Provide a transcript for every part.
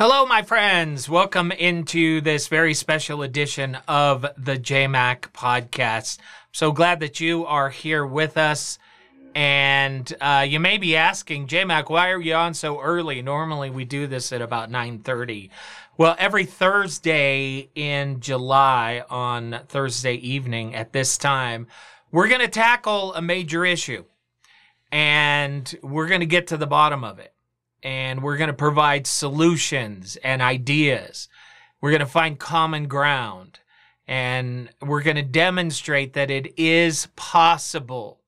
Hello, my friends. Welcome into this very special edition of the JMAC Podcast. So glad that you are here with us. And you may be asking, JMAC, why are you on so early? Normally, we do this at about 9:30. Well, every Thursday in July, on Thursday evening at this time, we're going to tackle a major issue. And we're going to get to the bottom of it. And we're going to provide solutions and ideas. We're going to find common ground. And we're going to demonstrate that it is possible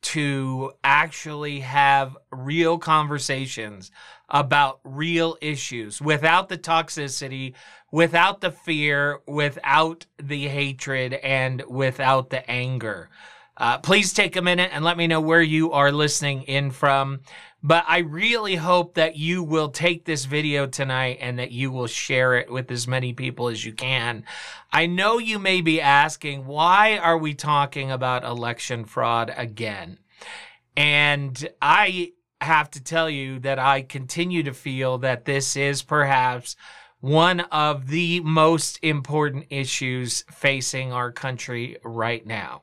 to actually have real conversations about real issues without the toxicity, without the fear, without the hatred, and without the anger. Please take a minute and let me know where you are listening in from. But I really hope that you will take this video tonight and that you will share it with as many people as you can. I know you may be asking, why are we talking about election fraud again? And I have to tell you that I continue to feel that this is perhaps one of the most important issues facing our country right now,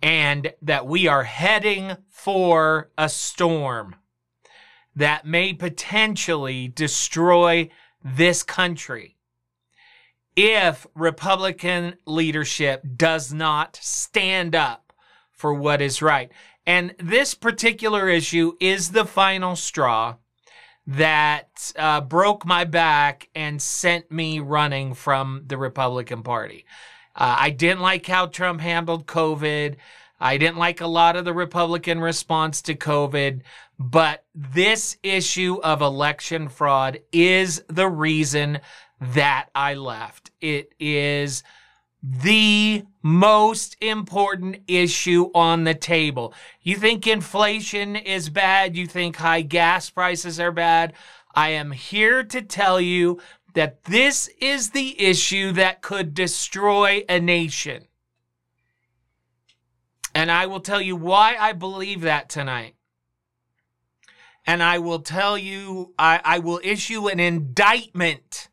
and that we are heading for a storm that may potentially destroy this country if Republican leadership does not stand up for what is right. And this particular issue is the final straw that broke my back and sent me running from the Republican Party. I didn't like how Trump handled COVID. I didn't like a lot of the Republican response to COVID, but this issue of election fraud is the reason that I left. It is the most important issue on the table. You think inflation is bad? You think high gas prices are bad? I am here to tell you that this is the issue that could destroy a nation. And I will tell you why I believe that tonight. And I will tell you, I will issue an indictment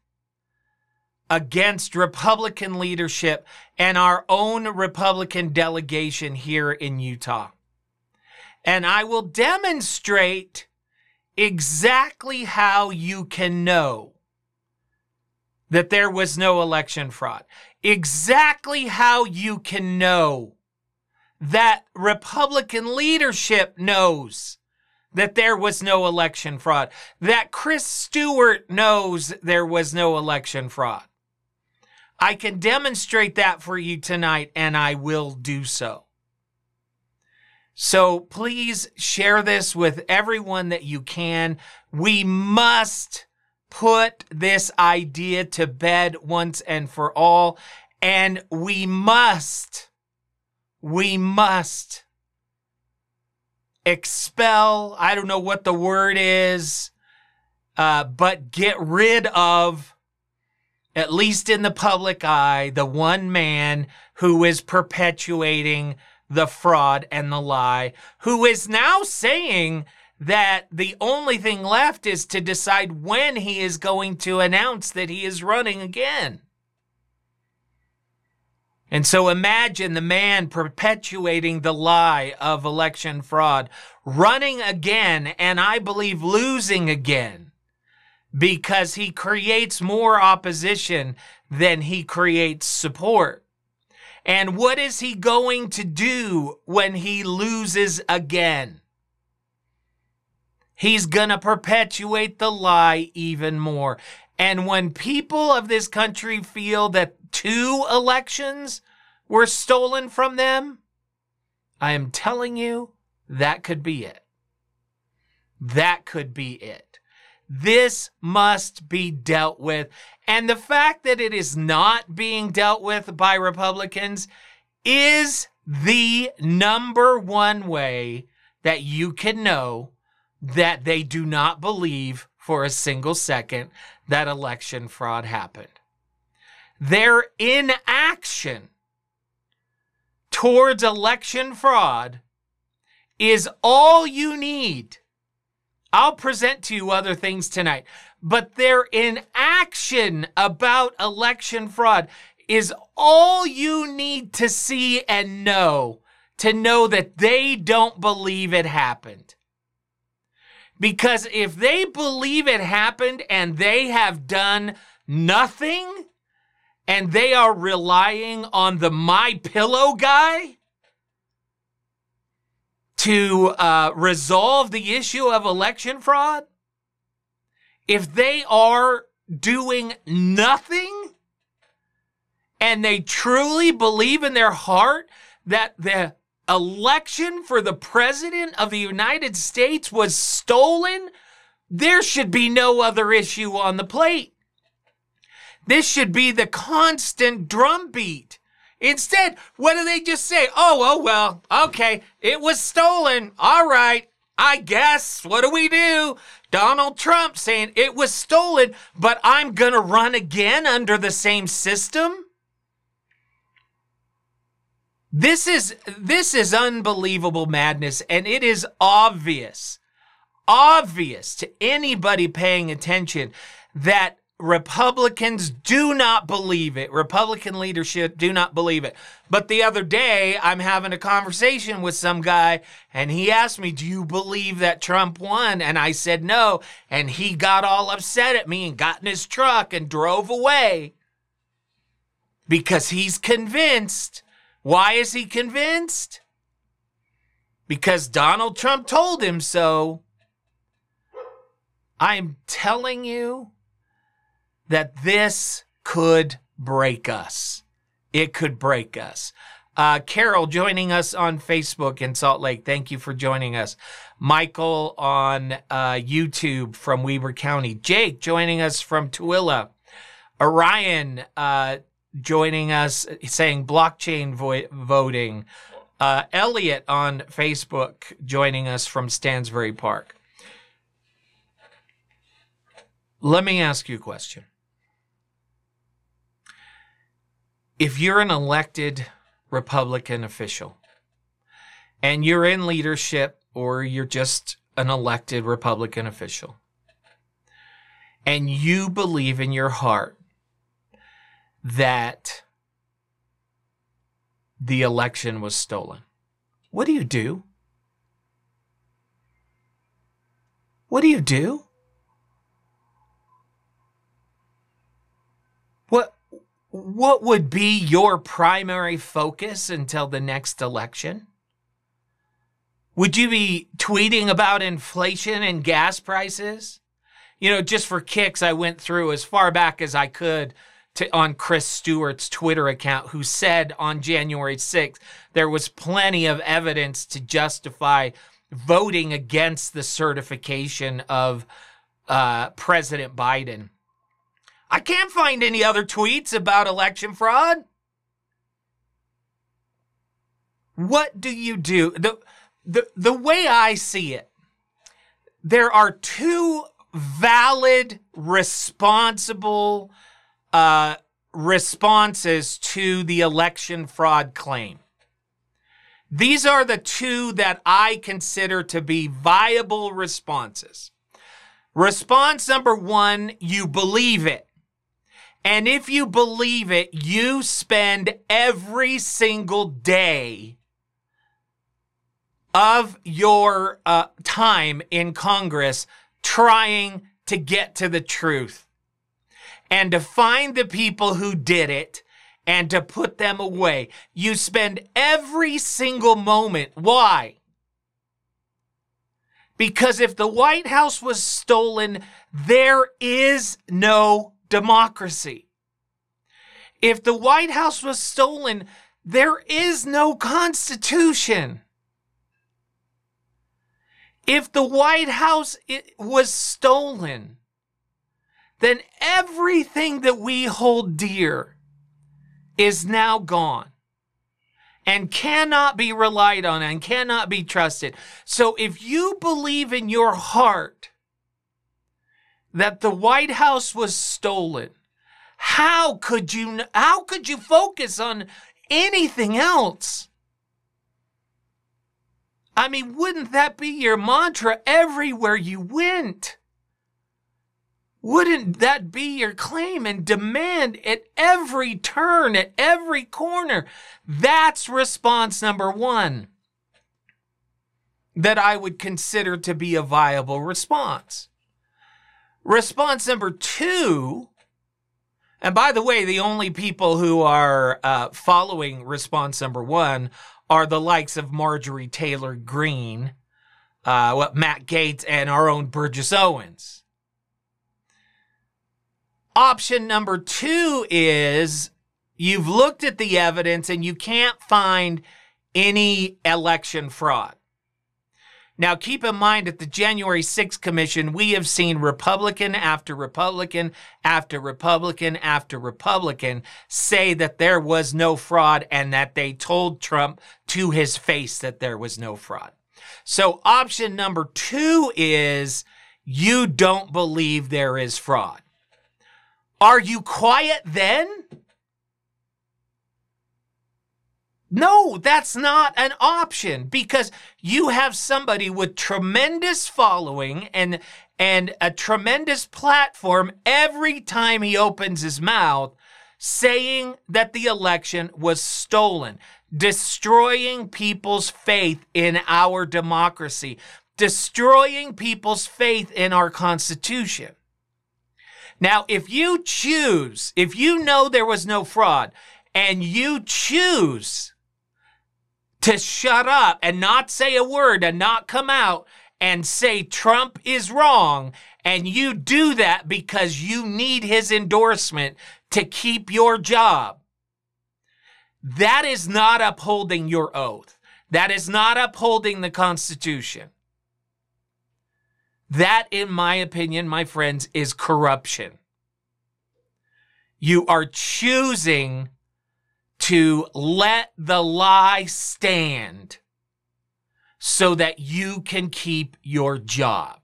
against Republican leadership and our own Republican delegation here in Utah. And I will demonstrate exactly how you can know that there was no election fraud. Exactly how you can know that Republican leadership knows that there was no election fraud, that Chris Stewart knows there was no election fraud. I can demonstrate that for you tonight, and I will do so. So please share this with everyone that you can. We must put this idea to bed once and for all, and we must expel, I don't know what the word is, but get rid of, at least in the public eye, the one man who is perpetuating the fraud and the lie, who is now saying that the only thing left is to decide when he is going to announce that he is running again. And so imagine the man perpetuating the lie of election fraud, running again, and I believe losing again, because he creates more opposition than he creates support. And what is he going to do when he loses again? He's going to perpetuate the lie even more. And when people of this country feel that two elections were stolen from them, I am telling you, that could be it. That could be it. This must be dealt with. And the fact that it is not being dealt with by Republicans is the number one way that you can know that they do not believe for a single second that election fraud happened. Their inaction towards election fraud is all you need. I'll present to you other things tonight, but their inaction action about election fraud is all you need to see and know to know that they don't believe it happened. Because if they believe it happened and they have done nothing and they are relying on the MyPillow guy to resolve the issue of election fraud, if they are doing nothing and they truly believe in their heart that the election for the president of the United States was stolen, there should be no other issue on the plate. This should be the constant drumbeat. Instead, what do they just say? Oh, well, okay, it was stolen. All right, I guess. What do we do? Donald Trump saying it was stolen, but I'm going to run again under the same system? This is unbelievable madness, and it is obvious to anybody paying attention that Republicans do not believe it. Republican leadership do not believe it. But the other day, I'm having a conversation with some guy, and he asked me, do you believe that Trump won? And I said no, and he got all upset at me and got in his truck and drove away because he's convinced. Why is he convinced? Because Donald Trump told him so. I'm telling you that this could break us. It could break us. Carol joining us on Facebook in Salt Lake. Thank you for joining us. Michael on YouTube from Weber County. Jake joining us from Tooele. Orion joining us saying blockchain voting. Elliot on Facebook joining us from Stansbury Park. Let me ask you a question. If you're an elected Republican official and you're in leadership, or you're just an elected Republican official, and you believe in your heart that the election was stolen, what do you do? What do you do? What would be your primary focus until the next election? Would you be tweeting about inflation and gas prices? You know, just for kicks, I went through as far back as I could on Chris Stewart's Twitter account, who said on January 6th, there was plenty of evidence to justify voting against the certification of President Biden. I can't find any other tweets about election fraud. What do you do? The way I see it, there are two valid, responsible responses to the election fraud claim. These are the two that I consider to be viable responses. Response number one, you believe it. And if you believe it, you spend every single day of your time in Congress trying to get to the truth and to find the people who did it and to put them away. You spend every single moment. Why? Because if the White House was stolen, there is no democracy. If the White House was stolen, there is no Constitution. If the White House was stolen, then everything that we hold dear is now gone and cannot be relied on and cannot be trusted. So if you believe in your heart that the White House was stolen, how could you focus on anything else? I mean, wouldn't that be your mantra everywhere you went? Wouldn't that be your claim and demand at every turn, at every corner? That's response number one that I would consider to be a viable response. Response number two, and by the way, the only people who are following response number one are the likes of Marjorie Taylor Greene, Matt Gaetz, and our own Burgess Owens. Option number two is you've looked at the evidence and you can't find any election fraud. Now, keep in mind at the January 6th Commission, we have seen Republican after Republican after Republican after Republican say that there was no fraud and that they told Trump to his face that there was no fraud. So option number two is you don't believe there is fraud. Are you quiet then? No, that's not an option because you have somebody with tremendous following and a tremendous platform every time he opens his mouth saying that the election was stolen, destroying people's faith in our democracy, destroying people's faith in our Constitution. Now, if you choose, if you know there was no fraud and you choose to shut up and not say a word and not come out and say Trump is wrong, and you do that because you need his endorsement to keep your job, that is not upholding your oath. That is not upholding the Constitution. That, in my opinion, my friends, is corruption. You are choosing to let the lie stand so that you can keep your job.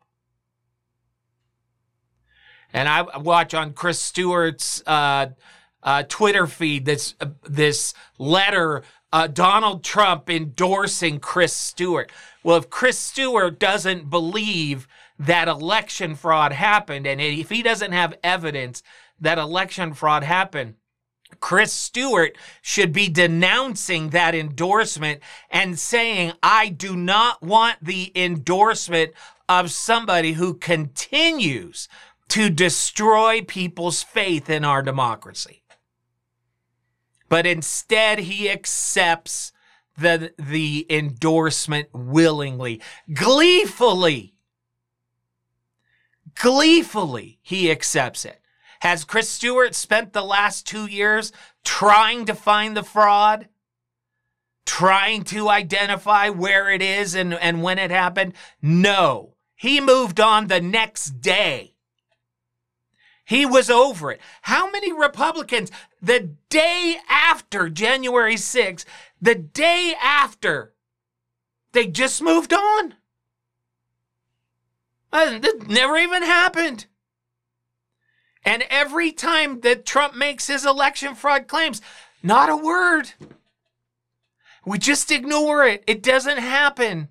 And I watch on Chris Stewart's Twitter feed this letter, Donald Trump endorsing Chris Stewart. Well, if Chris Stewart doesn't believe that election fraud happened, and if he doesn't have evidence that election fraud happened, Chris Stewart should be denouncing that endorsement and saying, I do not want the endorsement of somebody who continues to destroy people's faith in our democracy. But instead, he accepts the endorsement willingly, gleefully, he accepts it. Has Chris Stewart spent the last 2 years trying to find the fraud, trying to identify where it is and when it happened? No. He moved on the next day. He was over it. How many Republicans, the day after January 6th, the day after, they just moved on? It never even happened. And every time that Trump makes his election fraud claims, not a word. We just ignore it. It doesn't happen.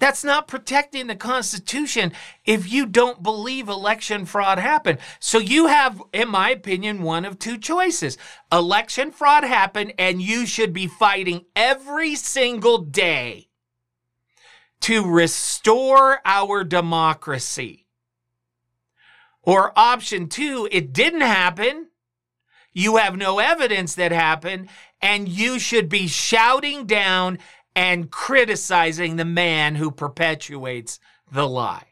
That's not protecting the Constitution if you don't believe election fraud happened. So you have, in my opinion, one of two choices. Election fraud happened, and you should be fighting every single day to restore our democracy. Or option two, it didn't happen. You have no evidence that happened, and you should be shouting down and criticizing the man who perpetuates the lie.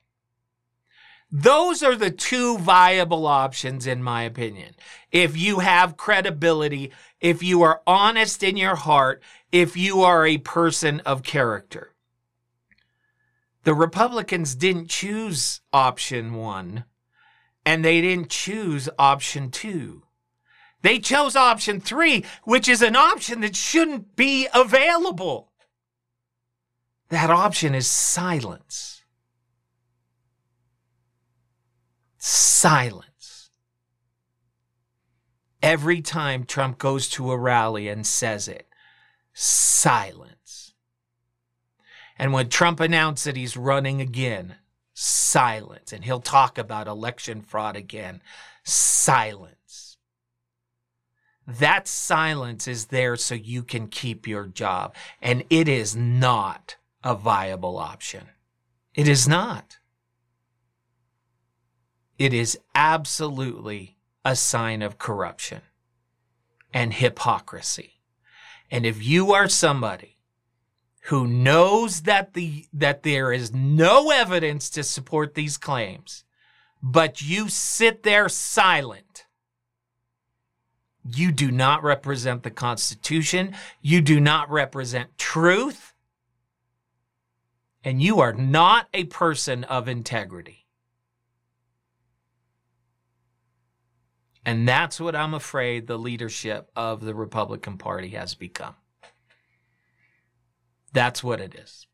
Those are the two viable options, in my opinion. If you have credibility, if you are honest in your heart, if you are a person of character. The Republicans didn't choose option one, and they didn't choose option two. They chose option three, which is an option that shouldn't be available. That option is silence. Silence. Every time Trump goes to a rally and says it, silence. And when Trump announced that he's running again, silence. And he'll talk about election fraud again. Silence. That silence is there so you can keep your job. And it is not a viable option. It is not. It is absolutely a sign of corruption and hypocrisy. And if you are somebody who knows that there is no evidence to support these claims, but you sit there silent, you do not represent the Constitution, you do not represent truth, and you are not a person of integrity. And that's what I'm afraid the leadership of the Republican Party has become. That's what it is.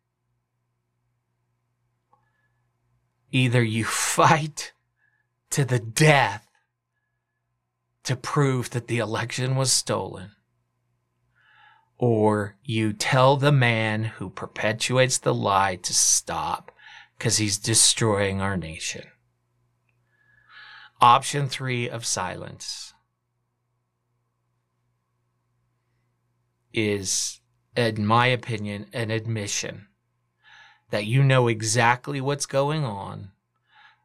Either you fight to the death to prove that the election was stolen, or you tell the man who perpetuates the lie to stop because he's destroying our nation. Option three of silence is, in my opinion, an admission that you know exactly what's going on,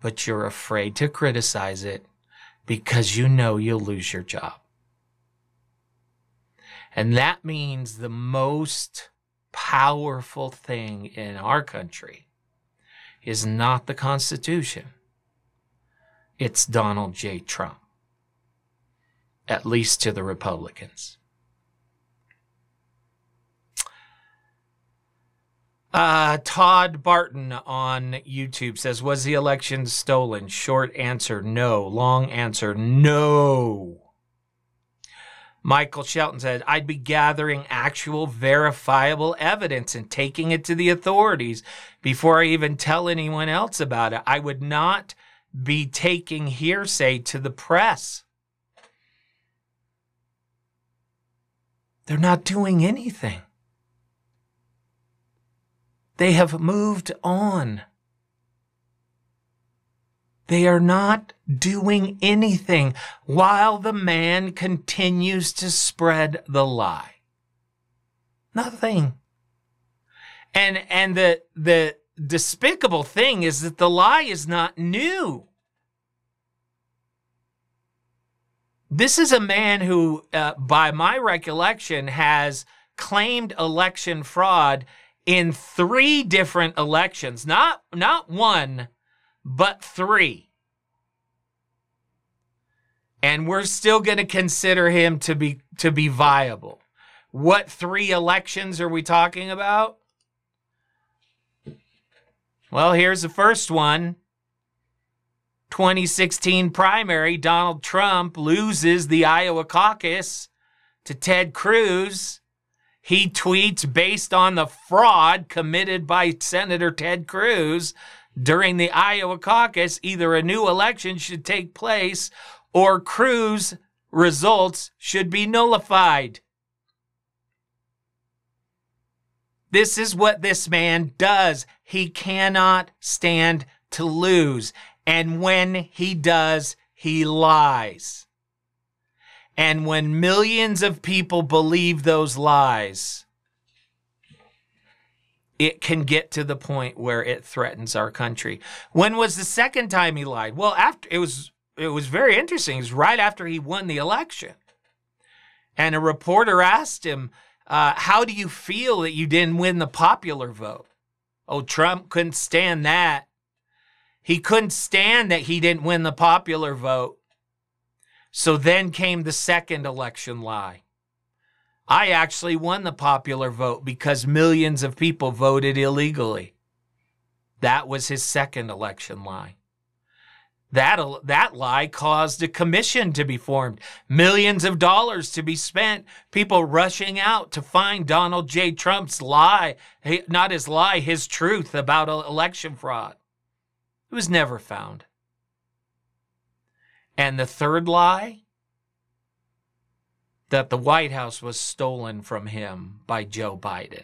but you're afraid to criticize it because you know you'll lose your job. And that means the most powerful thing in our country is not the Constitution. It's Donald J. Trump, at least to the Republicans. Todd Barton on YouTube says, was the election stolen? Short answer, no. Long answer, no. Michael Shelton said, I'd be gathering actual verifiable evidence and taking it to the authorities before I even tell anyone else about it. I would not be taking hearsay to the press. They're not doing anything. They have moved on. They are not doing anything while the man continues to spread the lie. Nothing. And the despicable thing is that the lie is not new. This is a man who, by my recollection, has claimed election fraud in 3 different elections. Not one, but 3. And we're still going to consider him to be viable. What 3 elections are we talking about? Well, here's the first one. 2016 primary, Donald Trump loses the Iowa caucus to Ted Cruz. He tweets based on the fraud committed by Senator Ted Cruz during the Iowa caucus, either a new election should take place or Cruz results should be nullified. This is what this man does. He cannot stand to lose. And when he does, he lies. And when millions of people believe those lies, it can get to the point where it threatens our country. When was the second time he lied? Well, after it was very interesting. It was right after he won the election. And a reporter asked him, how do you feel that you didn't win the popular vote? Oh, Trump couldn't stand that. He couldn't stand that he didn't win the popular vote. So then came the second election lie. I actually won the popular vote because millions of people voted illegally. That was his second election lie. That lie caused a commission to be formed, millions of dollars to be spent, people rushing out to find Donald J. Trump's lie, not his lie, his truth about election fraud. It was never found. And the third lie, that the White House was stolen from him by Joe Biden.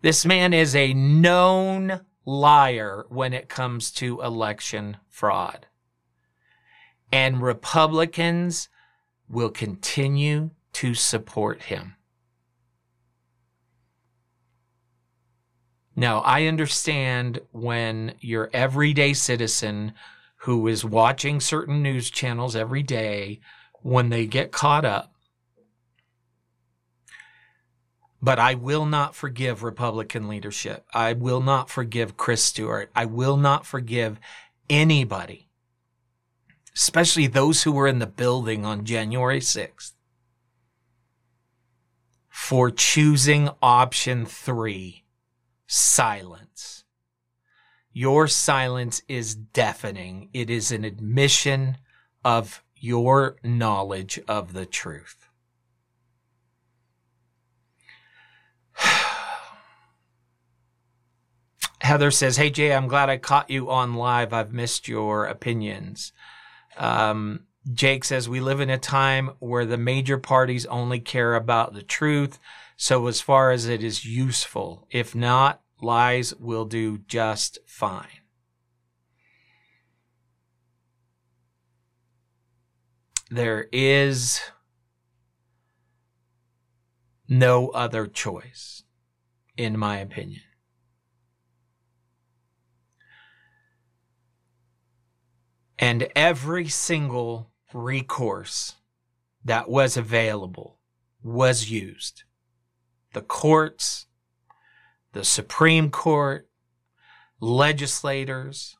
This man is a known liar when it comes to election fraud. And Republicans will continue to support him. Now, I understand when your everyday citizen who is watching certain news channels every day, when they get caught up. But I will not forgive Republican leadership. I will not forgive Chris Stewart. I will not forgive anybody, especially those who were in the building on January 6th, for choosing option 3. Silence. Your silence is deafening. It is an admission of your knowledge of the truth. Heather says, hey, Jay, I'm glad I caught you on live. I've missed your opinions. Jake says, we live in a time where the major parties only care about the truth. So as far as it is useful, if not, lies will do just fine. There is no other choice, in my opinion. And every single recourse that was available was used. The courts, the Supreme Court, legislators.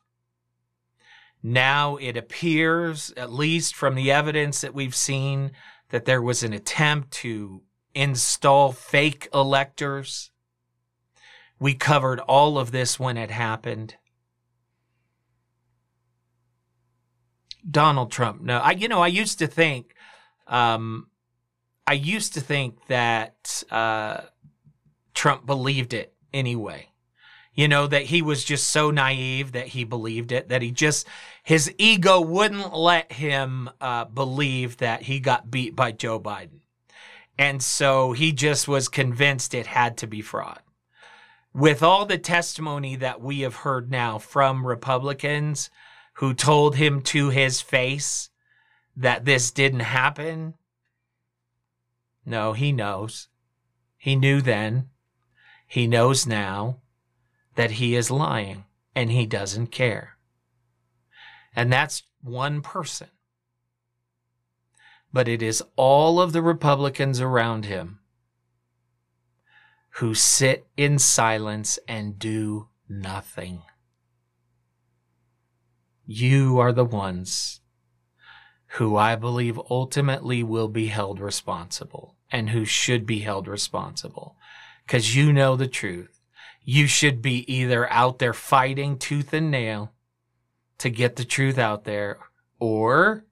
Now it appears, at least from the evidence that we've seen, that there was an attempt to install fake electors. We covered all of this when it happened. Donald Trump. No, I used to think that Trump believed it anyway. You know, that he was just so naive that he believed it, that he just, his ego wouldn't let him believe that he got beat by Joe Biden. And so he just was convinced it had to be fraud. With all the testimony that we have heard now from Republicans who told him to his face that this didn't happen, no, he knows. He knew then. He knows now that he is lying, and he doesn't care. And that's one person. But it is all of the Republicans around him who sit in silence and do nothing. You are the ones who I believe ultimately will be held responsible, and who should be held responsible. Because you know the truth. You should be either out there fighting tooth and nail to get the truth out there, or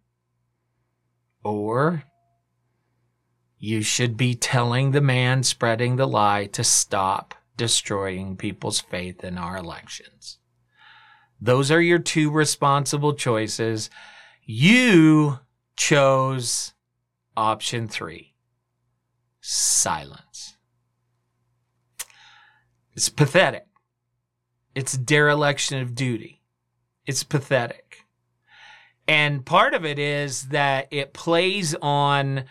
you should be telling the man spreading the lie to stop destroying people's faith in our elections. Those are your two responsible choices. You chose option 3. Silence. It's pathetic. It's dereliction of duty. It's pathetic. And part of it is that it plays on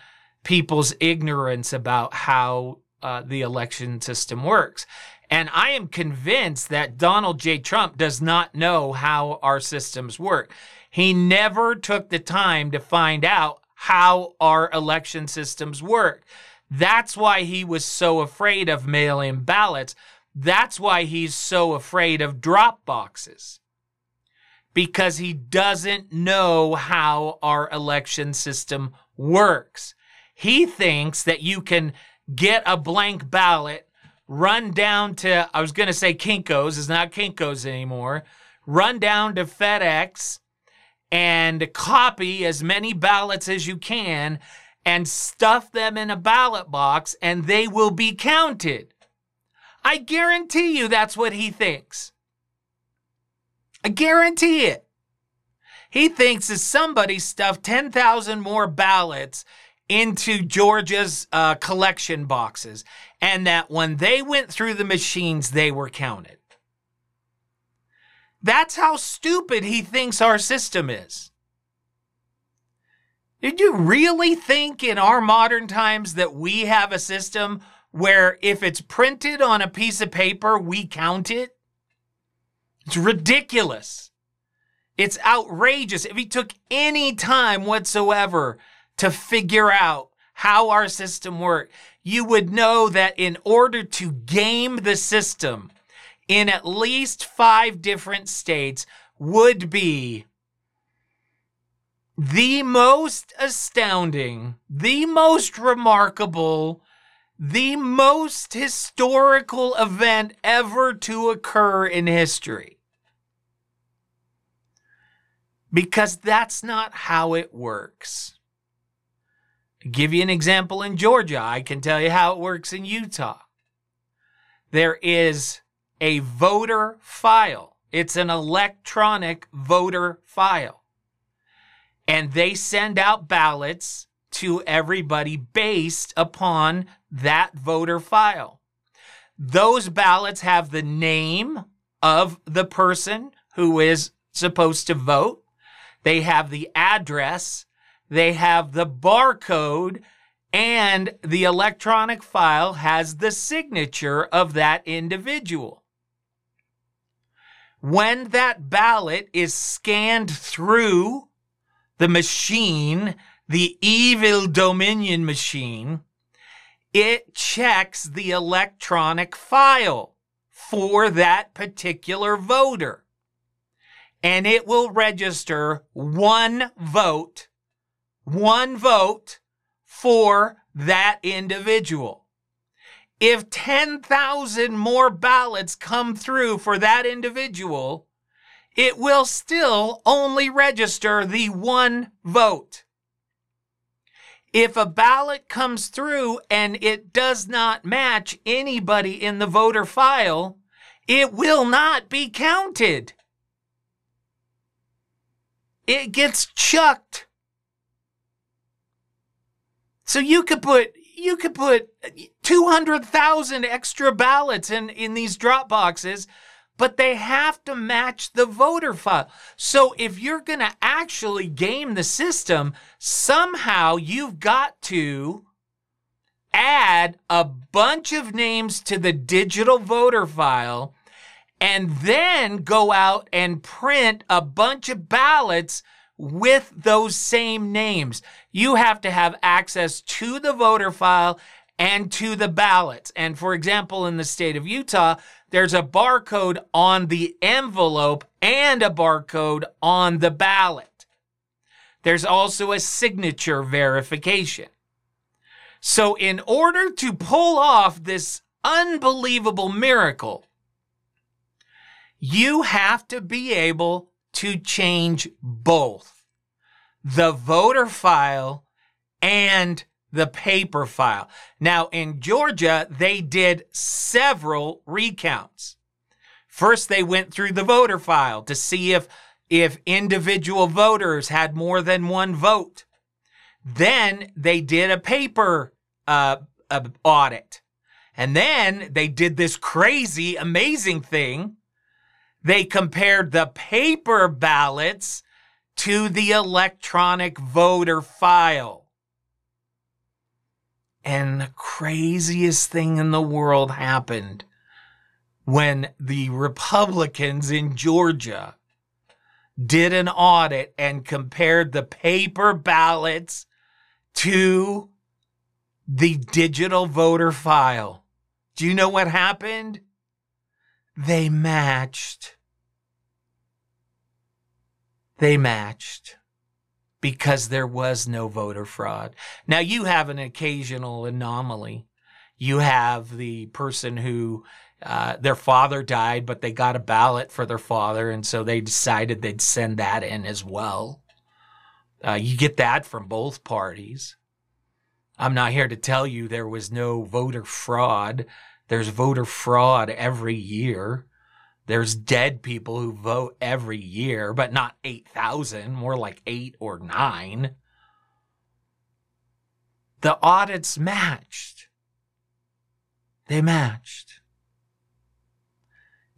people's ignorance about how the election system works. And I am convinced that Donald J. Trump does not know how our systems work. He never took the time to find out how our election systems work. That's why he was so afraid of mail-in ballots. That's why he's so afraid of drop boxes. Because he doesn't know how our election system works. He thinks that you can get a blank ballot, run down to, I was going to say Kinko's, it's not Kinko's anymore, run down to FedEx and copy as many ballots as you can and stuff them in a ballot box, and they will be counted. I guarantee you that's what he thinks. I guarantee it. He thinks that somebody stuffed 10,000 more ballots into Georgia's collection boxes, and that when they went through the machines, they were counted. That's how stupid he thinks our system is. Did you really think in our modern times that we have a system where if it's printed on a piece of paper, we count it? It's ridiculous. It's outrageous. If he took any time whatsoever to figure out how our system worked, you would know that in order to game the system in at least 5 different states would be the most astounding, the most remarkable, the most historical event ever to occur in history. Because that's not how it works. I'll give you an example in Georgia. I can tell you how it works in Utah. There is a voter file. It's an electronic voter file. And they send out ballots to everybody based upon that voter file. Those ballots have the name of the person who is supposed to vote. They have the address. They have the barcode. And the electronic file has the signature of that individual. When that ballot is scanned through the machine, the evil Dominion machine, it checks the electronic file for that particular voter. And it will register one vote for that individual. If 10,000 more ballots come through for that individual, it will still only register the one vote. If a ballot comes through and it does not match anybody in the voter file, it will not be counted. It gets chucked. So you could put 200,000 extra ballots in these drop boxes, but they have to match the voter file. So if you're going to actually game the system, somehow you've got to add a bunch of names to the digital voter file and then go out and print a bunch of ballots with those same names. You have to have access to the voter file and to the ballots. And for example, in the state of Utah, there's a barcode on the envelope and a barcode on the ballot. There's also a signature verification. So in order to pull off this unbelievable miracle, you have to be able to change both the voter file and the paper file. Now, in Georgia, they did several recounts. First, they went through the voter file to see if individual voters had more than one vote. Then they did a paper audit. And then they did this crazy, amazing thing. They compared the paper ballots to the electronic voter file. And the craziest thing in the world happened when the Republicans in Georgia did an audit and compared the paper ballots to the digital voter file. Do you know what happened? They matched. They matched. Because there was no voter fraud. Now, you have an occasional anomaly. You have the person who, their father died, but they got a ballot for their father, and so they decided they'd send that in as well. You get that from both parties. I'm not here to tell you there was no voter fraud. There's voter fraud every year. There's dead people who vote every year, but not 8,000, more like 8 or 9. The audits matched. They matched.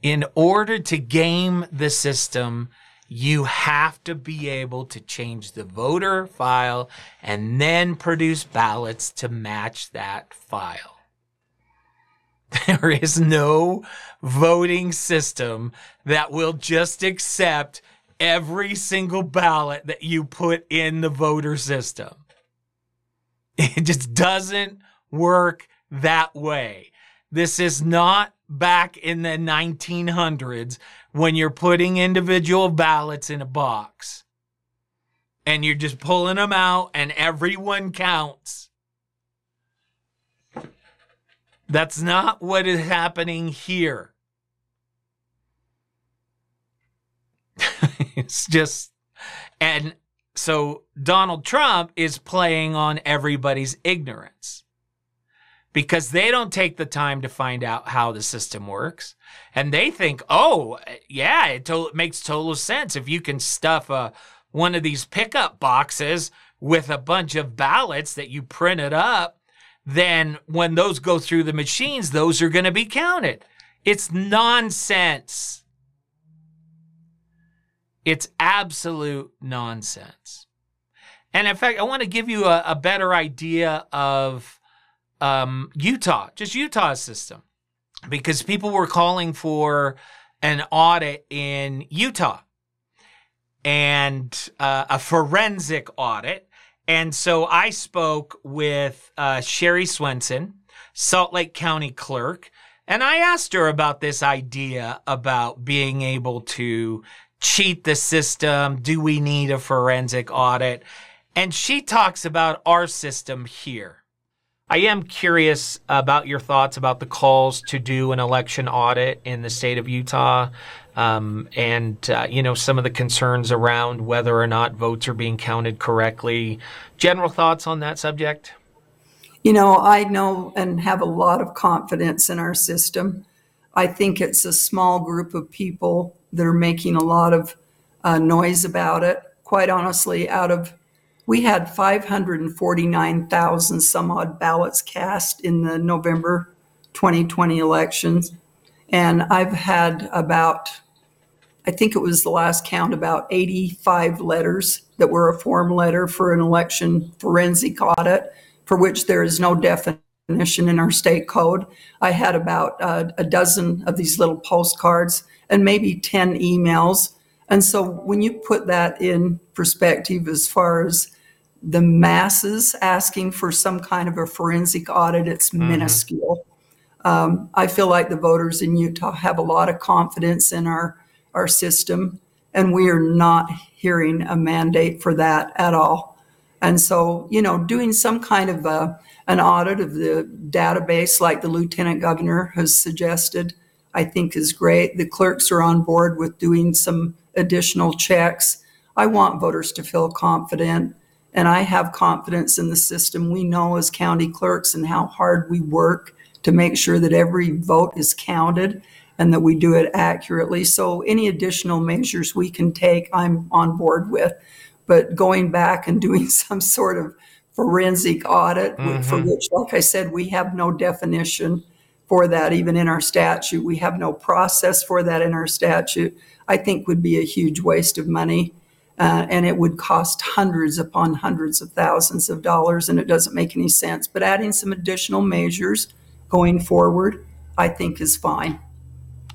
In order to game the system, you have to be able to change the voter file and then produce ballots to match that file. There is no voting system that will just accept every single ballot that you put in the voter system. It just doesn't work that way. This is not back in the 1900s when you're putting individual ballots in a box and you're just pulling them out and everyone counts. That's not what is happening here. It's just, and so Donald Trump is playing on everybody's ignorance, because they don't take the time to find out how the system works. And they think, oh, yeah, it makes total sense. If you can stuff one of these pickup boxes with a bunch of ballots that you printed up, then when those go through the machines, those are going to be counted. It's nonsense. It's absolute nonsense. And in fact, I want to give you a better idea of Utah, just Utah's system, because people were calling for an audit in Utah and a forensic audit. And so I spoke with Sherry Swenson, Salt Lake County clerk, and I asked her about this idea about being able to cheat the system. Do we need a forensic audit? And she talks about our system here. I am curious about your thoughts about the calls to do an election audit in the state of Utah, and some of the concerns around whether or not votes are being counted correctly. General thoughts on that subject? You know, I know and have a lot of confidence in our system. I think it's a small group of people that are making a lot of noise about it. Quite honestly, we had 549,000 some odd ballots cast in the November 2020 elections. And I've had about, I think it was the last count, about 85 letters that were a form letter for an election forensic audit, for which there is no definition in our state code. I had about a dozen of these little postcards and maybe 10 emails. And so when you put that in perspective as far as the masses asking for some kind of a forensic audit, it's minuscule. I feel like the voters in Utah have a lot of confidence in our system, and we are not hearing a mandate for that at all. And so, you know, doing some kind of an audit of the database like the lieutenant governor has suggested, I think is great. The clerks are on board with doing some additional checks. I want voters to feel confident. And I have confidence in the system. We know as county clerks and how hard we work to make sure that every vote is counted and that we do it accurately. So any additional measures we can take, I'm on board with. But going back and doing some sort of forensic audit, for which, like I said, we have no definition for that, even in our statute. We have no process for that in our statute. I think would be a huge waste of money. And it would cost hundreds upon hundreds of thousands of dollars, and it doesn't make any sense. But adding some additional measures going forward, I think is fine.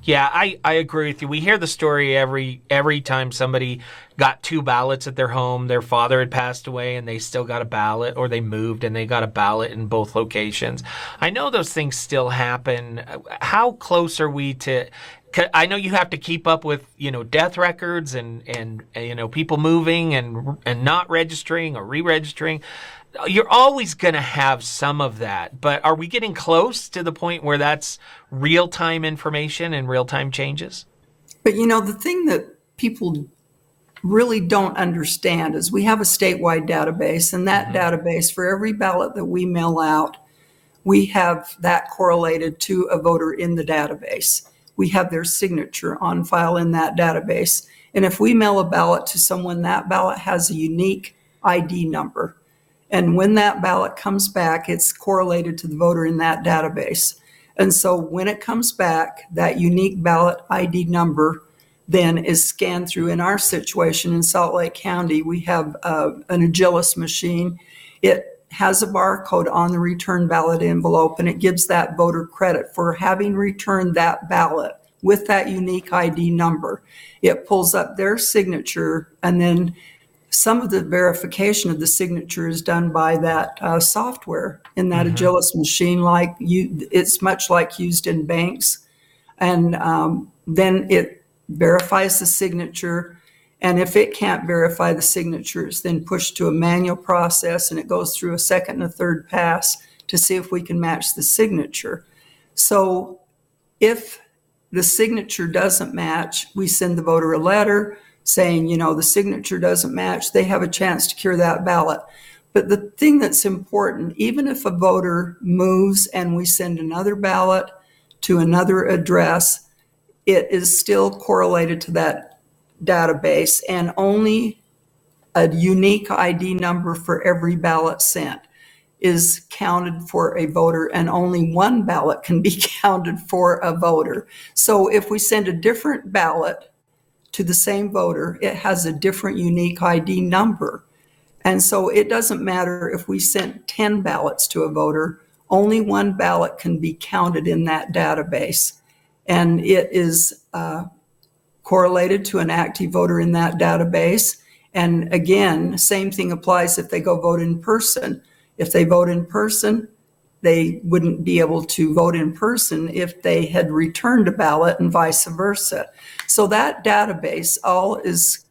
Yeah, I agree with you. We hear the story every time somebody got two ballots at their home. Their father had passed away and they still got a ballot, or they moved and they got a ballot in both locations. I know those things still happen. How close are we to... I know you have to keep up with, death records and people moving and not registering or re-registering. You're always going to have some of that, but are we getting close to the point where that's real-time information and real-time changes? But, the thing that people really don't understand is we have a statewide database, and that database, for every ballot that we mail out, we have that correlated to a voter in the database. We have their signature on file in that database. And if we mail a ballot to someone, that ballot has a unique ID number. And when that ballot comes back, it's correlated to the voter in that database. And so when it comes back, that unique ballot ID number then is scanned through. In our situation in Salt Lake County, we have an Agilis machine. It has a barcode on the return ballot envelope, and it gives that voter credit for having returned that ballot with that unique ID number. It pulls up their signature, and then some of the verification of the signature is done by that software in that Agilis machine. It's much like used in banks. And then it verifies the signature. And if it can't verify the signature, it's then pushed to a manual process, and it goes through a second and a third pass to see if we can match the signature. So if the signature doesn't match, we send the voter a letter saying, you know, the signature doesn't match. They have a chance to cure that ballot. But the thing that's important, even if a voter moves and we send another ballot to another address, it is still correlated to that database, and only a unique ID number for every ballot sent is counted for a voter, and only one ballot can be counted for a voter. So if we send a different ballot to the same voter, it has a different unique ID number. And so it doesn't matter if we sent 10 ballots to a voter, only one ballot can be counted in that database. And it is correlated to an active voter in that database. And again, same thing applies if they go vote in person. If they vote in person, they wouldn't be able to vote in person if they had returned a ballot, and vice versa. So that database all is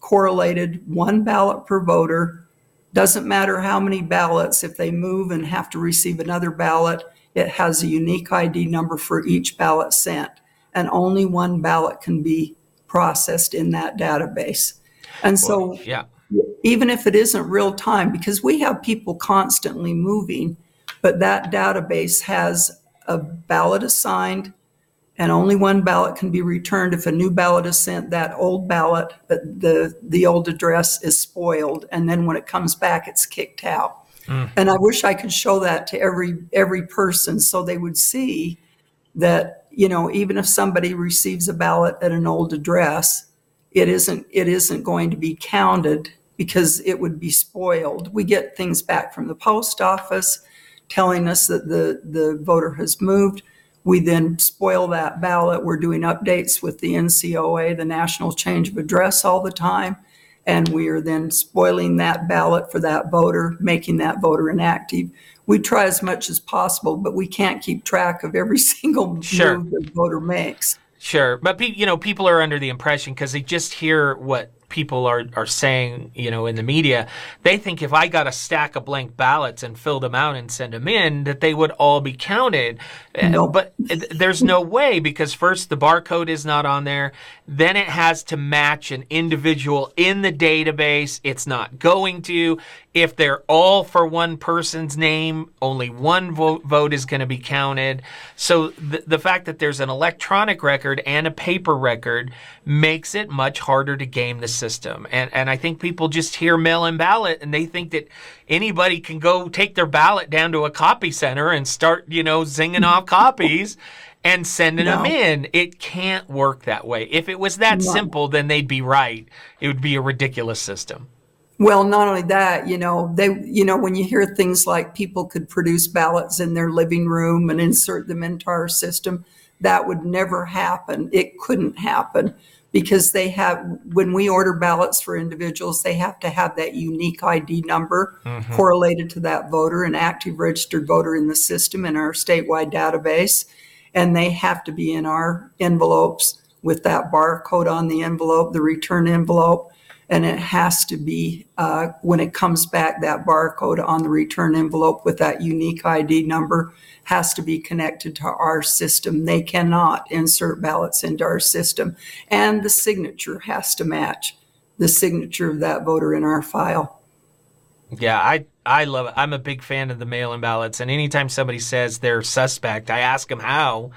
correlated, one ballot per voter. Doesn't matter how many ballots, if they move and have to receive another ballot, it has a unique ID number for each ballot sent, and only one ballot can be processed in that database. And so even if it isn't real time, because we have people constantly moving, but that database has a ballot assigned, and only one ballot can be returned. If a new ballot is sent, that old ballot, the old address is spoiled. And then when it comes back, it's kicked out. And I wish I could show that to every person so they would see that, you know, even if somebody receives a ballot at an old address, it isn't going to be counted because it would be spoiled. We get things back from the post office telling us that the voter has moved. We then spoil that ballot. We're doing updates with the NCOA, the National Change of Address, all the time. And we are then spoiling that ballot for that voter, making that voter inactive. We try as much as possible, but we can't keep track of every single move the voter makes. Sure. But, you know, people are under the impression, because they just hear what people are saying, you know, in the media, they think if I got a stack of blank ballots and filled them out and sent them in, that they would all be counted. Nope. But there's no way, because first, the barcode is not on there. Then it has to match an individual in the database. It's not going to. If they're all for one person's name, only one vote is going to be counted. So the fact that there's an electronic record and a paper record makes it much harder to game the system. And I think people just hear mail-in ballot, and they think that anybody can go take their ballot down to a copy center and start, you know, zinging off copies and sending them in. It can't work that way. If it was that simple, then they'd be right. It would be a ridiculous system. Well, not only that, you know, when you hear things like people could produce ballots in their living room and insert them into our system, that would never happen. It couldn't happen, because when we order ballots for individuals, they have to have that unique ID number correlated to that voter, an active registered voter in the system, in our statewide database. And they have to be in our envelopes with that barcode on the envelope, the return envelope. And it has to be, when it comes back, that barcode on the return envelope with that unique ID number has to be connected to our system. They cannot insert ballots into our system. And the signature has to match the signature of that voter in our file. Yeah, I love it. I'm a big fan of the mail-in ballots. And anytime somebody says they're suspect, I ask them how.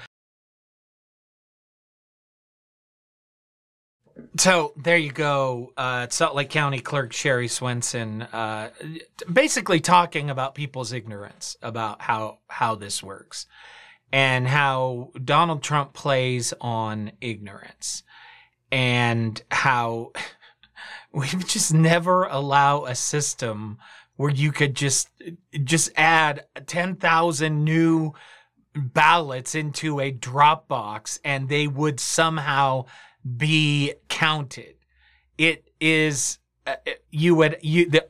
So there you go, Salt Lake County Clerk Sherry Swenson, basically talking about people's ignorance about how this works. and how Donald Trump plays on ignorance and how we just never allow a system where you could just add 10,000 new ballots into a drop box and they would somehow be counted. It is, the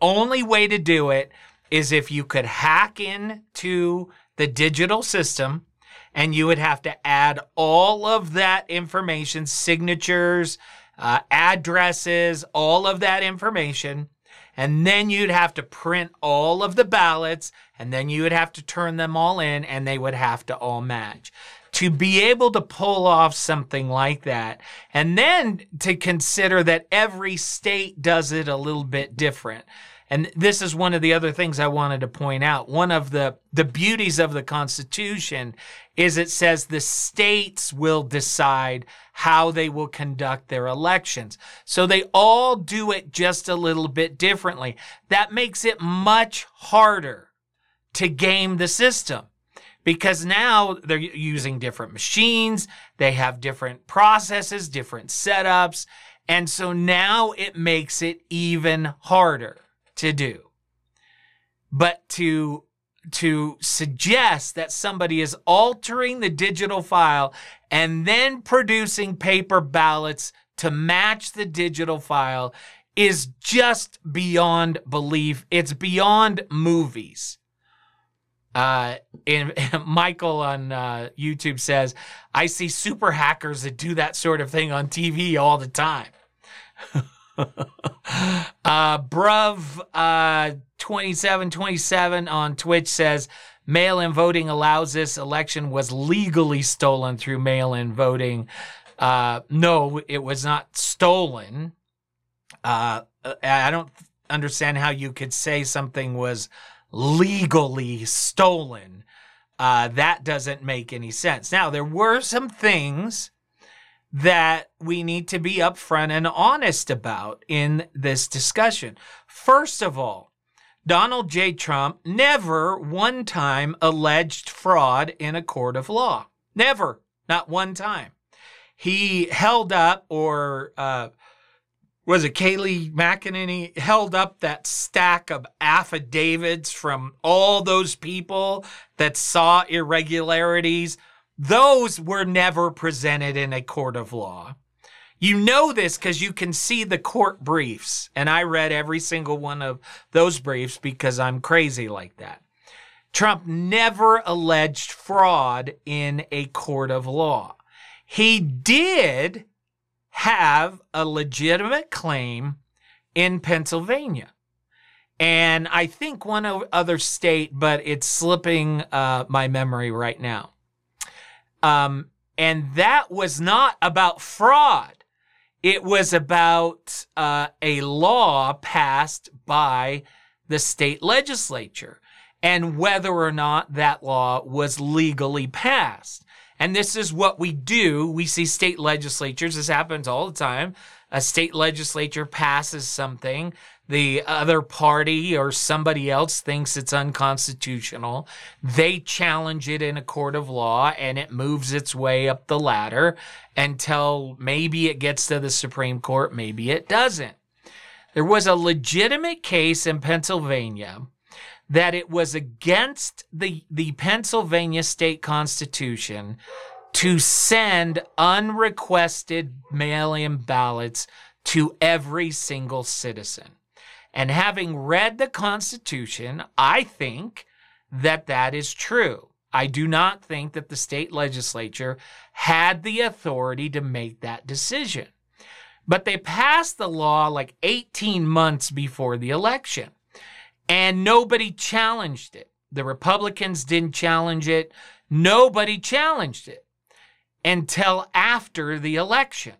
only way to do it is if you could hack into the digital system, and you would have to add all of that information, signatures, addresses, all of that information. And then you'd have to print all of the ballots, and then you would have to turn them all in, and they would have to all match. To be able to pull off something like that, and then to consider that every state does it a little bit different. And this is one of the other things I wanted to point out. One of the beauties of the Constitution is it says the states will decide how they will conduct their elections. So they all do it just a little bit differently. That makes it much harder to game the system, because now they're using different machines, they have different processes, different setups, and so now it makes it even harder to do. But to suggest that somebody is altering the digital file and then producing paper ballots to match the digital file is just beyond belief. It's beyond movies. And Michael on YouTube says, I see super hackers that do that sort of thing on TV all the time. Bruv2727 on Twitch says, mail-in voting allows this. Election was legally stolen through mail-in voting. No, it was not stolen. I don't understand how you could say something was legally stolen. That doesn't make any sense. Now, there were some things that we need to be upfront and honest about in this discussion. First of all, Donald J. Trump never one time alleged fraud in a court of law. Never. Not one time. He held up, or was it Kayleigh McEnany held up that stack of affidavits from all those people that saw irregularities. Those were never presented in a court of law. You know this because you can see the court briefs, and I read every single one of those briefs because I'm crazy like that. Trump never alleged fraud in a court of law. He did have a legitimate claim in Pennsylvania, and I think one other state, but it's slipping my memory right now. And that was not about fraud. It was about a law passed by the state legislature and whether or not that law was legally passed. And this is what we do. We see state legislatures. This happens all the time. A state legislature passes something. The other party or somebody else thinks it's unconstitutional. They challenge it in a court of law, and it moves its way up the ladder until maybe it gets to the Supreme Court, maybe it doesn't. There was a legitimate case in Pennsylvania that it was against the Pennsylvania state constitution to send unrequested mail-in ballots to every single citizen. And having read the Constitution, I think that that is true. I do not think that the state legislature had the authority to make that decision. But they passed the law like 18 months before the election, and nobody challenged it. The Republicans didn't challenge it. Nobody challenged it until after the election.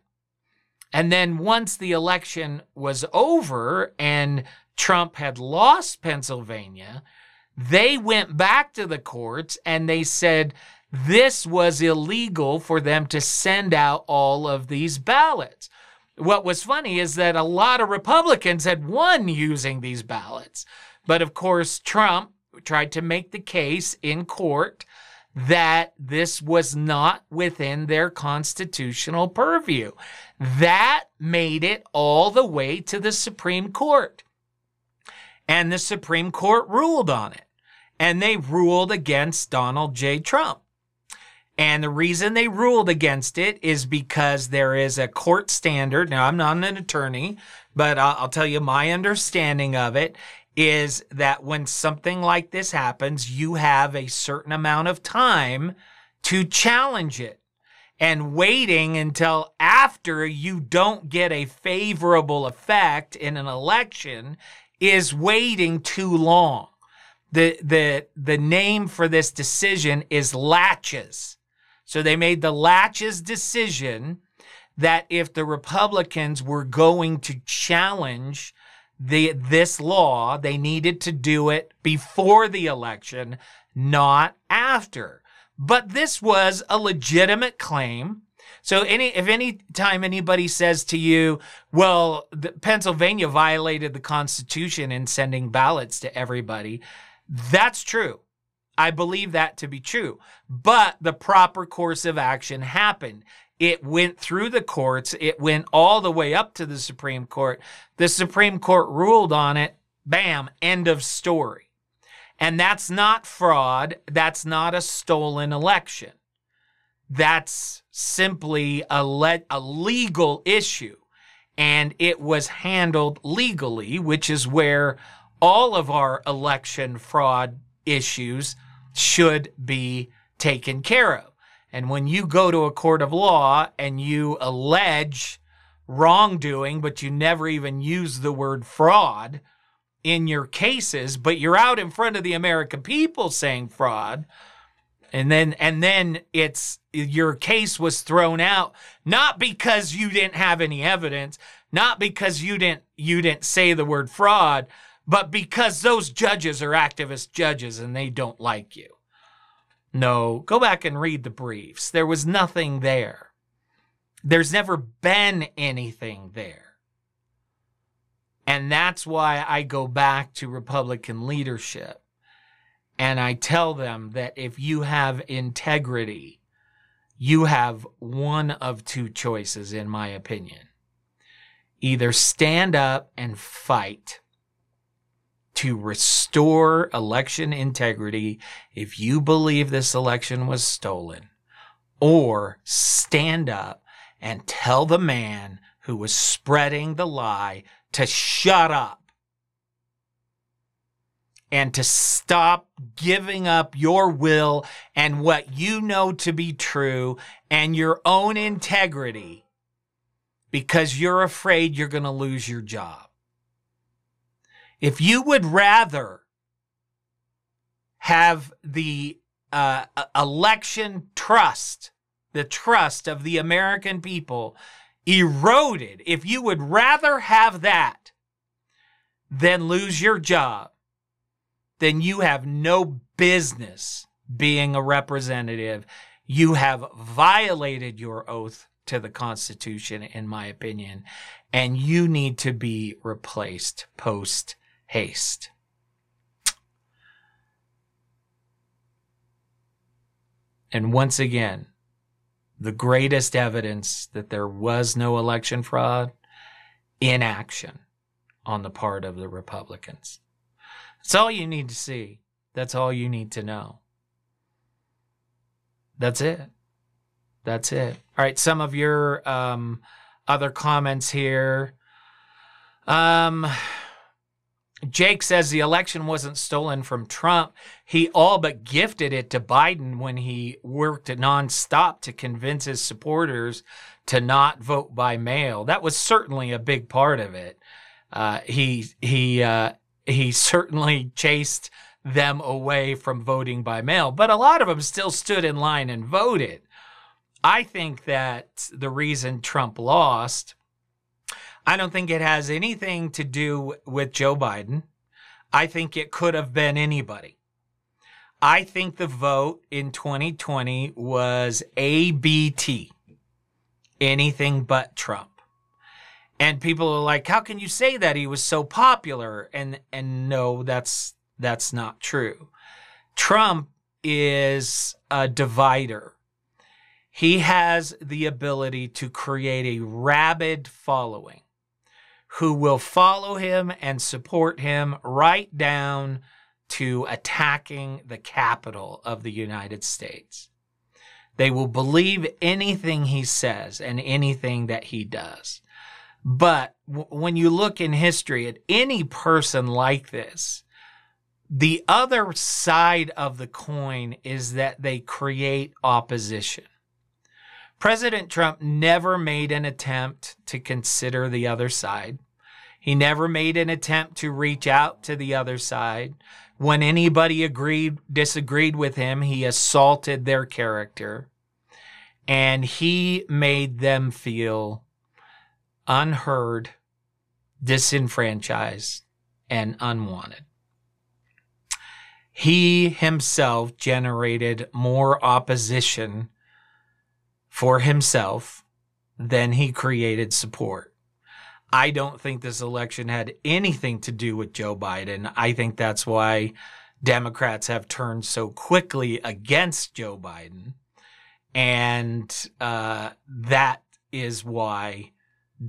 And then once the election was over and Trump had lost Pennsylvania, they went back to the courts and they said this was illegal for them to send out all of these ballots. What was funny is that a lot of Republicans had won using these ballots. But of course, Trump tried to make the case in court that this was not within their constitutional purview. That made it all the way to the Supreme Court. And the Supreme Court ruled on it. And they ruled against Donald J. Trump. And the reason they ruled against it is because there is a court standard. Now, I'm not an attorney, but I'll tell you my understanding of it is that when something like this happens, you have a certain amount of time to challenge it. And waiting until after you don't get a favorable effect in an election is waiting too long. The name for this decision is laches. So they made the laches decision that if the Republicans were going to challenge this law, they needed to do it before the election, not after. But this was a legitimate claim. So if any time anybody says to you, well, Pennsylvania violated the Constitution in sending ballots to everybody, that's true. I believe that to be true. But the proper course of action happened. It went through the courts. It went all the way up to the Supreme Court. The Supreme Court ruled on it. Bam, end of story. And that's not fraud. That's not a stolen election. That's simply a legal issue. And it was handled legally, which is where all of our election fraud issues should be taken care of. And when you go to a court of law and you allege wrongdoing, but you never even use the word fraud in your cases, but you're out in front of the American people saying fraud, and then it's your case was thrown out, not because you didn't have any evidence, not because you didn't say the word fraud, but because those judges are activist judges and they don't like you. No, go back and read the briefs. There was nothing there. There's never been anything there. And that's why I go back to Republican leadership. And I tell them that if you have integrity, you have one of two choices, in my opinion. Either stand up and fight to restore election integrity if you believe this election was stolen, or stand up and tell the man who was spreading the lie to shut up and to stop giving up your will and what you know to be true and your own integrity because you're afraid you're going to lose your job. If you would rather have the election trust, the trust of the American people eroded, if you would rather have that than lose your job, then you have no business being a representative. You have violated your oath to the Constitution, in my opinion, and you need to be replaced post haste. And once again, the greatest evidence that there was no election fraud, inaction on the part of the Republicans. That's all you need to see. That's all you need to know. That's it. That's it. All right, some of your other comments here. Jake says the election wasn't stolen from Trump. He all but gifted it to Biden when he worked nonstop to convince his supporters to not vote by mail. That was certainly a big part of it. He certainly chased them away from voting by mail, but a lot of them still stood in line and voted. I think that the reason Trump lost, I don't think it has anything to do with Joe Biden. I think it could have been anybody. I think the vote in 2020 was ABT, anything but Trump. And people are like, how can you say that? He was so popular. And no, that's not true. Trump is a divider. He has the ability to create a rabid following who will follow him and support him right down to attacking the Capitol of the United States. They will believe anything he says and anything that he does. But when you look in history at any person like this, the other side of the coin is that they create opposition. President Trump never made an attempt to consider the other side. He never made an attempt to reach out to the other side. When anybody disagreed with him, he assaulted their character, and he made them feel unheard, disenfranchised, and unwanted. He himself generated more opposition for himself than he created support. I don't think this election had anything to do with Joe Biden. I think that's why Democrats have turned so quickly against Joe Biden. And that is why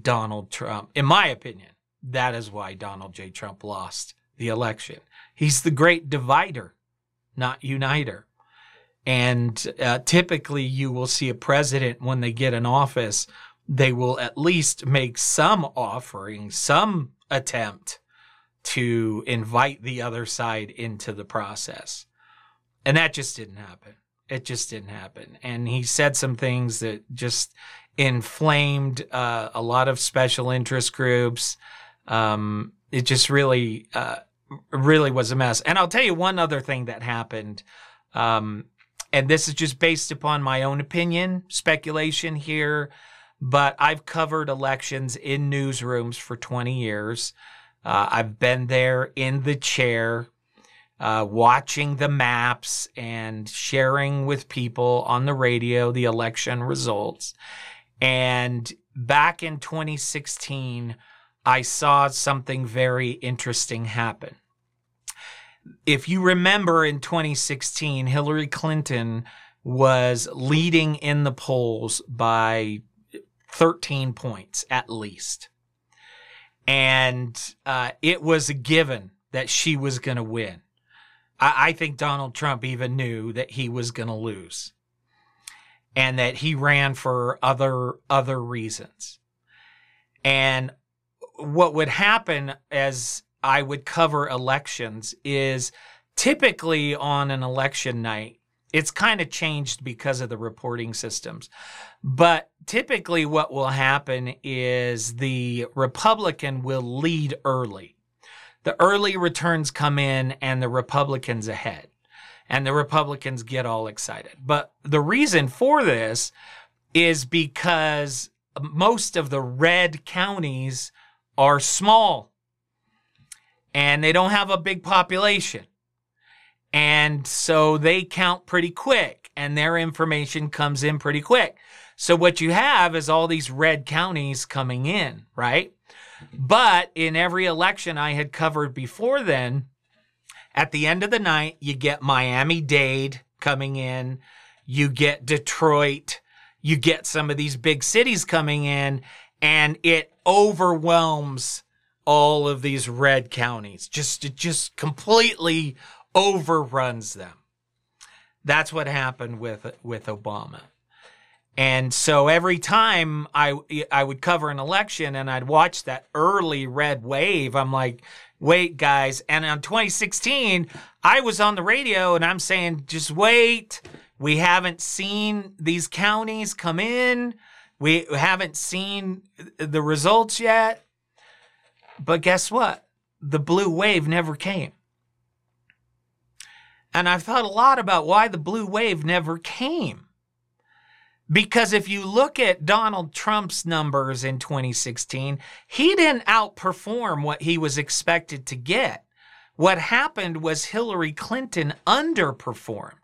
Donald Trump, in my opinion, that is why Donald J. Trump lost the election. He's the great divider, not uniter. And typically you will see a president, when they get in office, they will at least make some offering, some attempt to invite the other side into the process. And that just didn't happen. It just didn't happen. And he said some things that just inflamed a lot of special interest groups. It just really, really was a mess. And I'll tell you one other thing that happened. And this is just based upon my own opinion, speculation here, but I've covered elections in newsrooms for 20 years. I've been there in the chair, watching the maps and sharing with people on the radio the election results. And back in 2016, I saw something very interesting happen. If you remember, in 2016, Hillary Clinton was leading in the polls by 13 points at least. And it was a given that she was going to win. I think Donald Trump even knew that he was going to lose and that he ran for other reasons. And what would happen as I would cover elections is typically on an election night. It's kind of changed because of the reporting systems. But typically what will happen is the Republican will lead early. The early returns come in and the Republican's ahead. And the Republicans get all excited. But the reason for this is because most of the red counties are small. And they don't have a big population. And so they count pretty quick and their information comes in pretty quick. So what you have is all these red counties coming in, right? But in every election I had covered before then, at the end of the night, you get Miami-Dade coming in, you get Detroit, you get some of these big cities coming in, and it overwhelms all of these red counties. It just completely overruns them. That's what happened with Obama. And so every time I would cover an election and I'd watch that early red wave, I'm like, wait, guys. And on 2016, I was on the radio and I'm saying, just wait. We haven't seen these counties come in. We haven't seen the results yet. But guess what? The blue wave never came. And I've thought a lot about why the blue wave never came. Because if you look at Donald Trump's numbers in 2016, he didn't outperform what he was expected to get. What happened was Hillary Clinton underperformed.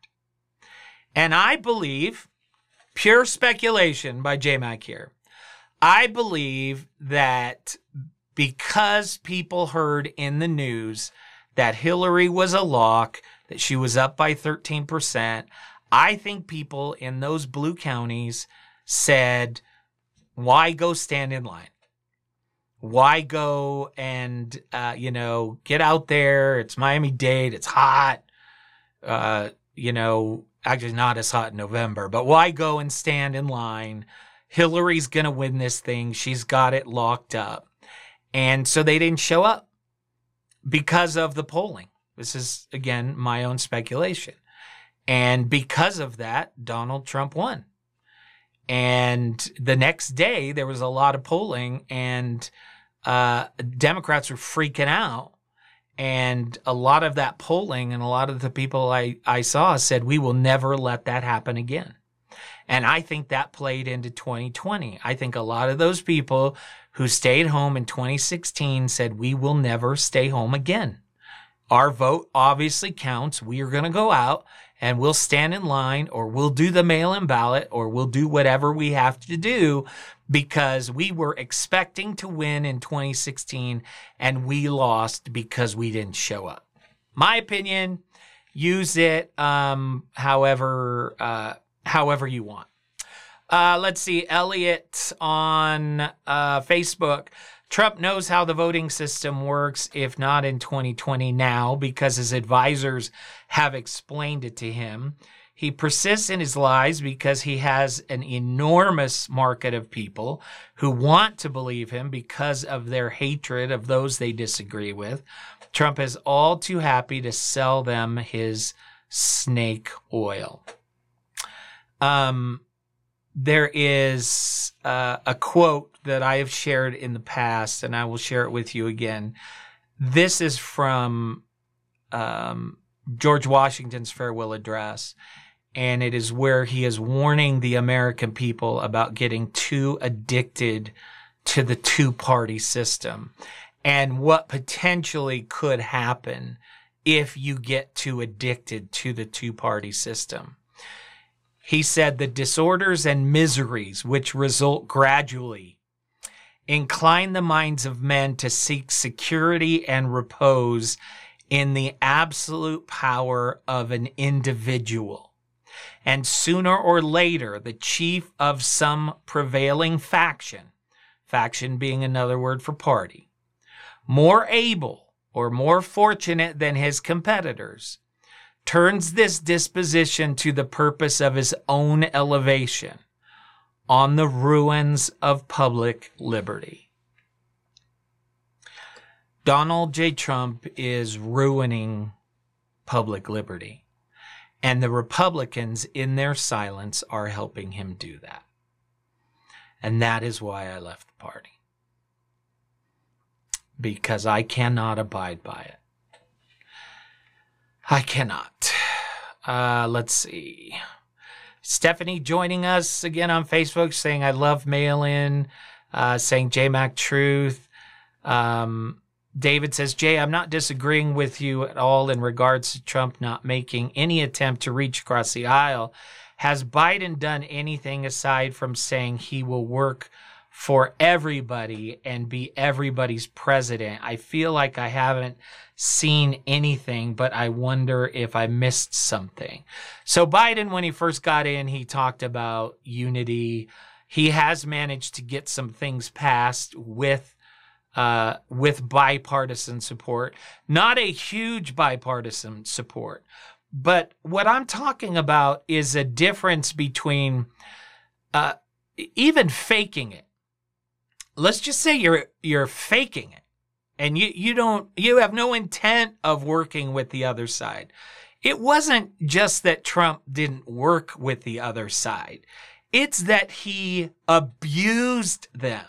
And I believe, pure speculation by JMAC here, I believe that because people heard in the news that Hillary was a lock, that she was up by 13%. I think people in those blue counties said, why go stand in line? Why go and, get out there? It's Miami-Dade. It's hot. Actually not as hot in November, but why go and stand in line? Hillary's going to win this thing. She's got it locked up. And so they didn't show up because of the polling. This is, again, my own speculation. And because of that, Donald Trump won. And the next day, there was a lot of polling, and Democrats were freaking out. And a lot of that polling and a lot of the people I saw said, we will never let that happen again. And I think that played into 2020. I think a lot of those people who stayed home in 2016 said, we will never stay home again. Our vote obviously counts. We are going to go out and we'll stand in line, or we'll do the mail-in ballot, or we'll do whatever we have to do, because we were expecting to win in 2016 and we lost because we didn't show up. My opinion, use it however you want. Let's see, Elliot on Facebook. Trump knows how the voting system works, if not in 2020 now, because his advisors have explained it to him. He persists in his lies because he has an enormous market of people who want to believe him because of their hatred of those they disagree with. Trump is all too happy to sell them his snake oil. There is a quote that I have shared in the past, and I will share it with you again. This is from George Washington's farewell address, and it is where he is warning the American people about getting too addicted to the two-party system and what potentially could happen if you get too addicted to the two-party system. He said, the disorders and miseries which result gradually incline the minds of men to seek security and repose in the absolute power of an individual. And sooner or later, the chief of some prevailing faction, faction being another word for party, more able or more fortunate than his competitors, turns this disposition to the purpose of his own elevation on the ruins of public liberty. Donald J. Trump is ruining public liberty, and the Republicans in their silence are helping him do that. And that is why I left the party, because I cannot abide by it. I cannot. Let's see. Stephanie joining us again on Facebook saying, I love mail-in, saying JMAC Truth. David says, Jay, I'm not disagreeing with you at all in regards to Trump not making any attempt to reach across the aisle. Has Biden done anything aside from saying he will work for everybody and be everybody's president? I feel like I haven't seen anything, but I wonder if I missed something. So Biden, when he first got in, he talked about unity. He has managed to get some things passed with bipartisan support, not a huge bipartisan support. But what I'm talking about is a difference between even faking it. Let's just say you're faking it, and you have no intent of working with the other side. It wasn't just that Trump didn't work with the other side. It's that he abused them.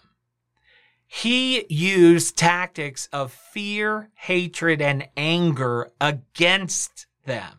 He used tactics of fear, hatred, and anger against them.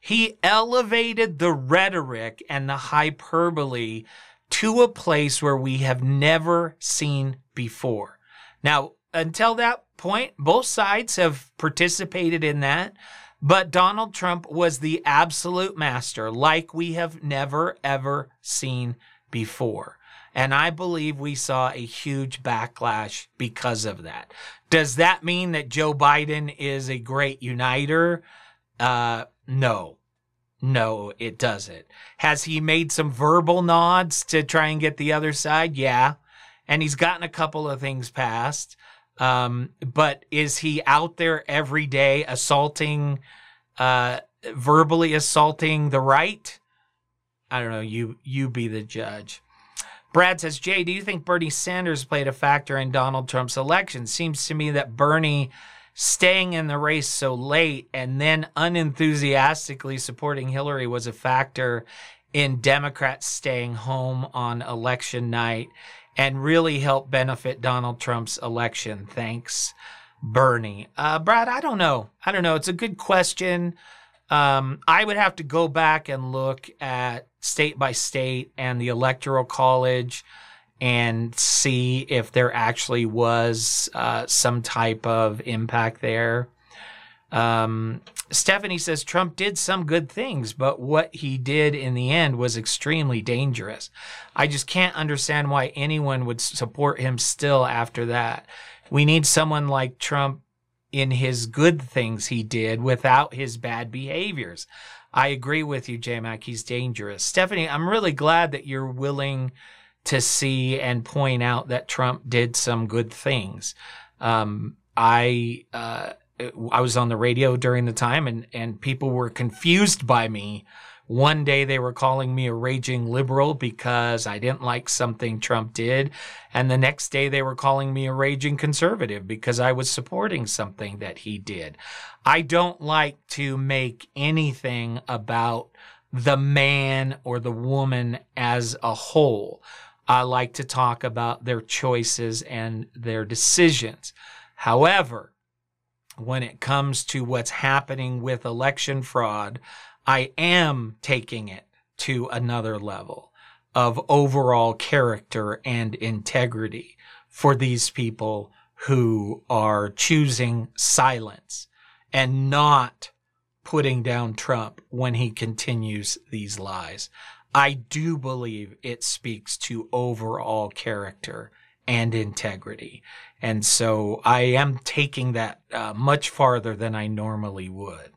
He elevated the rhetoric and the hyperbole to a place where we have never seen before. Now, until that point, both sides have participated in that, but Donald Trump was the absolute master, like we have never, ever seen before. And I believe we saw a huge backlash because of that. Does that mean that Joe Biden is a great uniter? No, it doesn't. Has he made some verbal nods to try and get the other side? Yeah. And he's gotten a couple of things passed. But is he out there every day assaulting, verbally assaulting the right? I don't know. You be the judge. Brad says, Jay, do you think Bernie Sanders played a factor in Donald Trump's election? Seems to me that Bernie staying in the race so late and then unenthusiastically supporting Hillary was a factor in Democrats staying home on election night and really helped benefit Donald Trump's election. Thanks, Bernie. Brad, I don't know. It's a good question. I would have to go back and look at state by state and the Electoral College and see if there actually was some type of impact there. Stephanie says, Trump did some good things, but what he did in the end was extremely dangerous. I just can't understand why anyone would support him still after that. We need someone like Trump in his good things he did without his bad behaviors. I agree with you, JMAC. He's dangerous. Stephanie, I'm really glad that you're willing to see and point out that Trump did some good things. I was on the radio during the time and people were confused by me. One day they were calling me a raging liberal because I didn't like something Trump did. And the next day they were calling me a raging conservative because I was supporting something that he did. I don't like to make anything about the man or the woman as a whole. I like to talk about their choices and their decisions. However, when it comes to what's happening with election fraud, I am taking it to another level of overall character and integrity for these people who are choosing silence and not putting down Trump when he continues these lies. I do believe it speaks to overall character and integrity. And so I am taking that much farther than I normally would.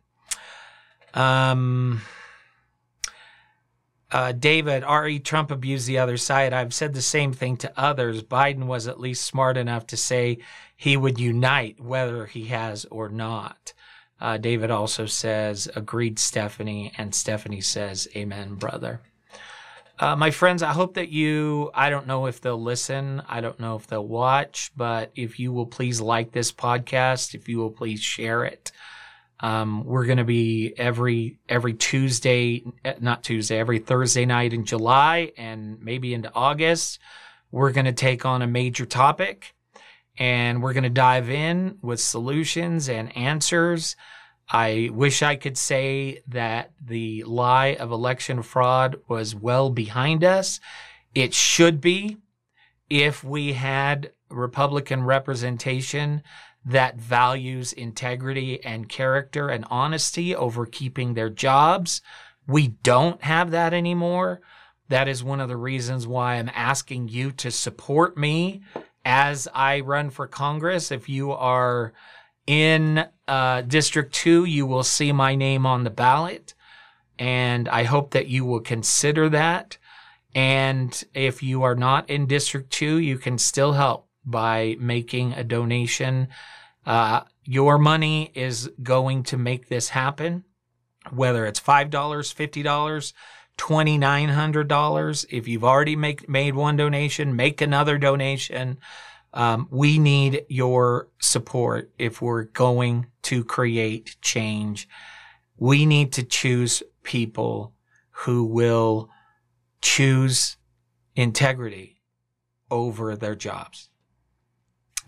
David, R.E. Trump abused the other side. I've said the same thing to others. Biden was at least smart enough to say he would unite whether he has or not. David also says, agreed, Stephanie. And Stephanie says, amen, brother. My friends, I hope that you, I don't know if they'll listen. I don't know if they'll watch, but if you will please like this podcast, if you will please share it. We're going to be every Thursday night in July and maybe into August, we're going to take on a major topic and we're going to dive in with solutions and answers. I wish I could say that the lie of election fraud was well behind us. It should be if we had Republican representation that values integrity and character and honesty over keeping their jobs. We don't have that anymore. That is one of the reasons why I'm asking you to support me as I run for Congress. If you are in District 2, you will see my name on the ballot, and I hope that you will consider that. And if you are not in District 2, you can still help by making a donation. Your money is going to make this happen, whether it's $5, $50, $2,900. If you've already made one donation, make another donation. We need your support if we're going to create change. We need to choose people who will choose integrity over their jobs.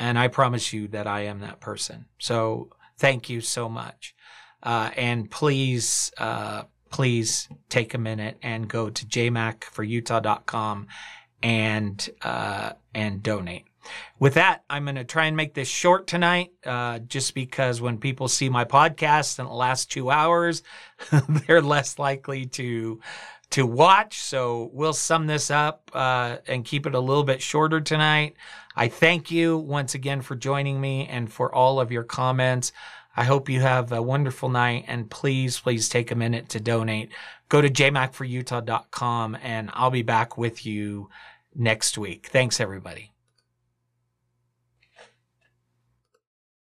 And I promise you that I am that person. So thank you so much. And please take a minute and go to jmacforutah.com and donate. With that, I'm going to try and make this short tonight, just because when people see my podcast in the last 2 hours, they're less likely to watch. So we'll sum this up and keep it a little bit shorter tonight. I thank you once again for joining me and for all of your comments. I hope you have a wonderful night, and please, please take a minute to donate. Go to jmacforutah.com, and I'll be back with you next week. Thanks, everybody.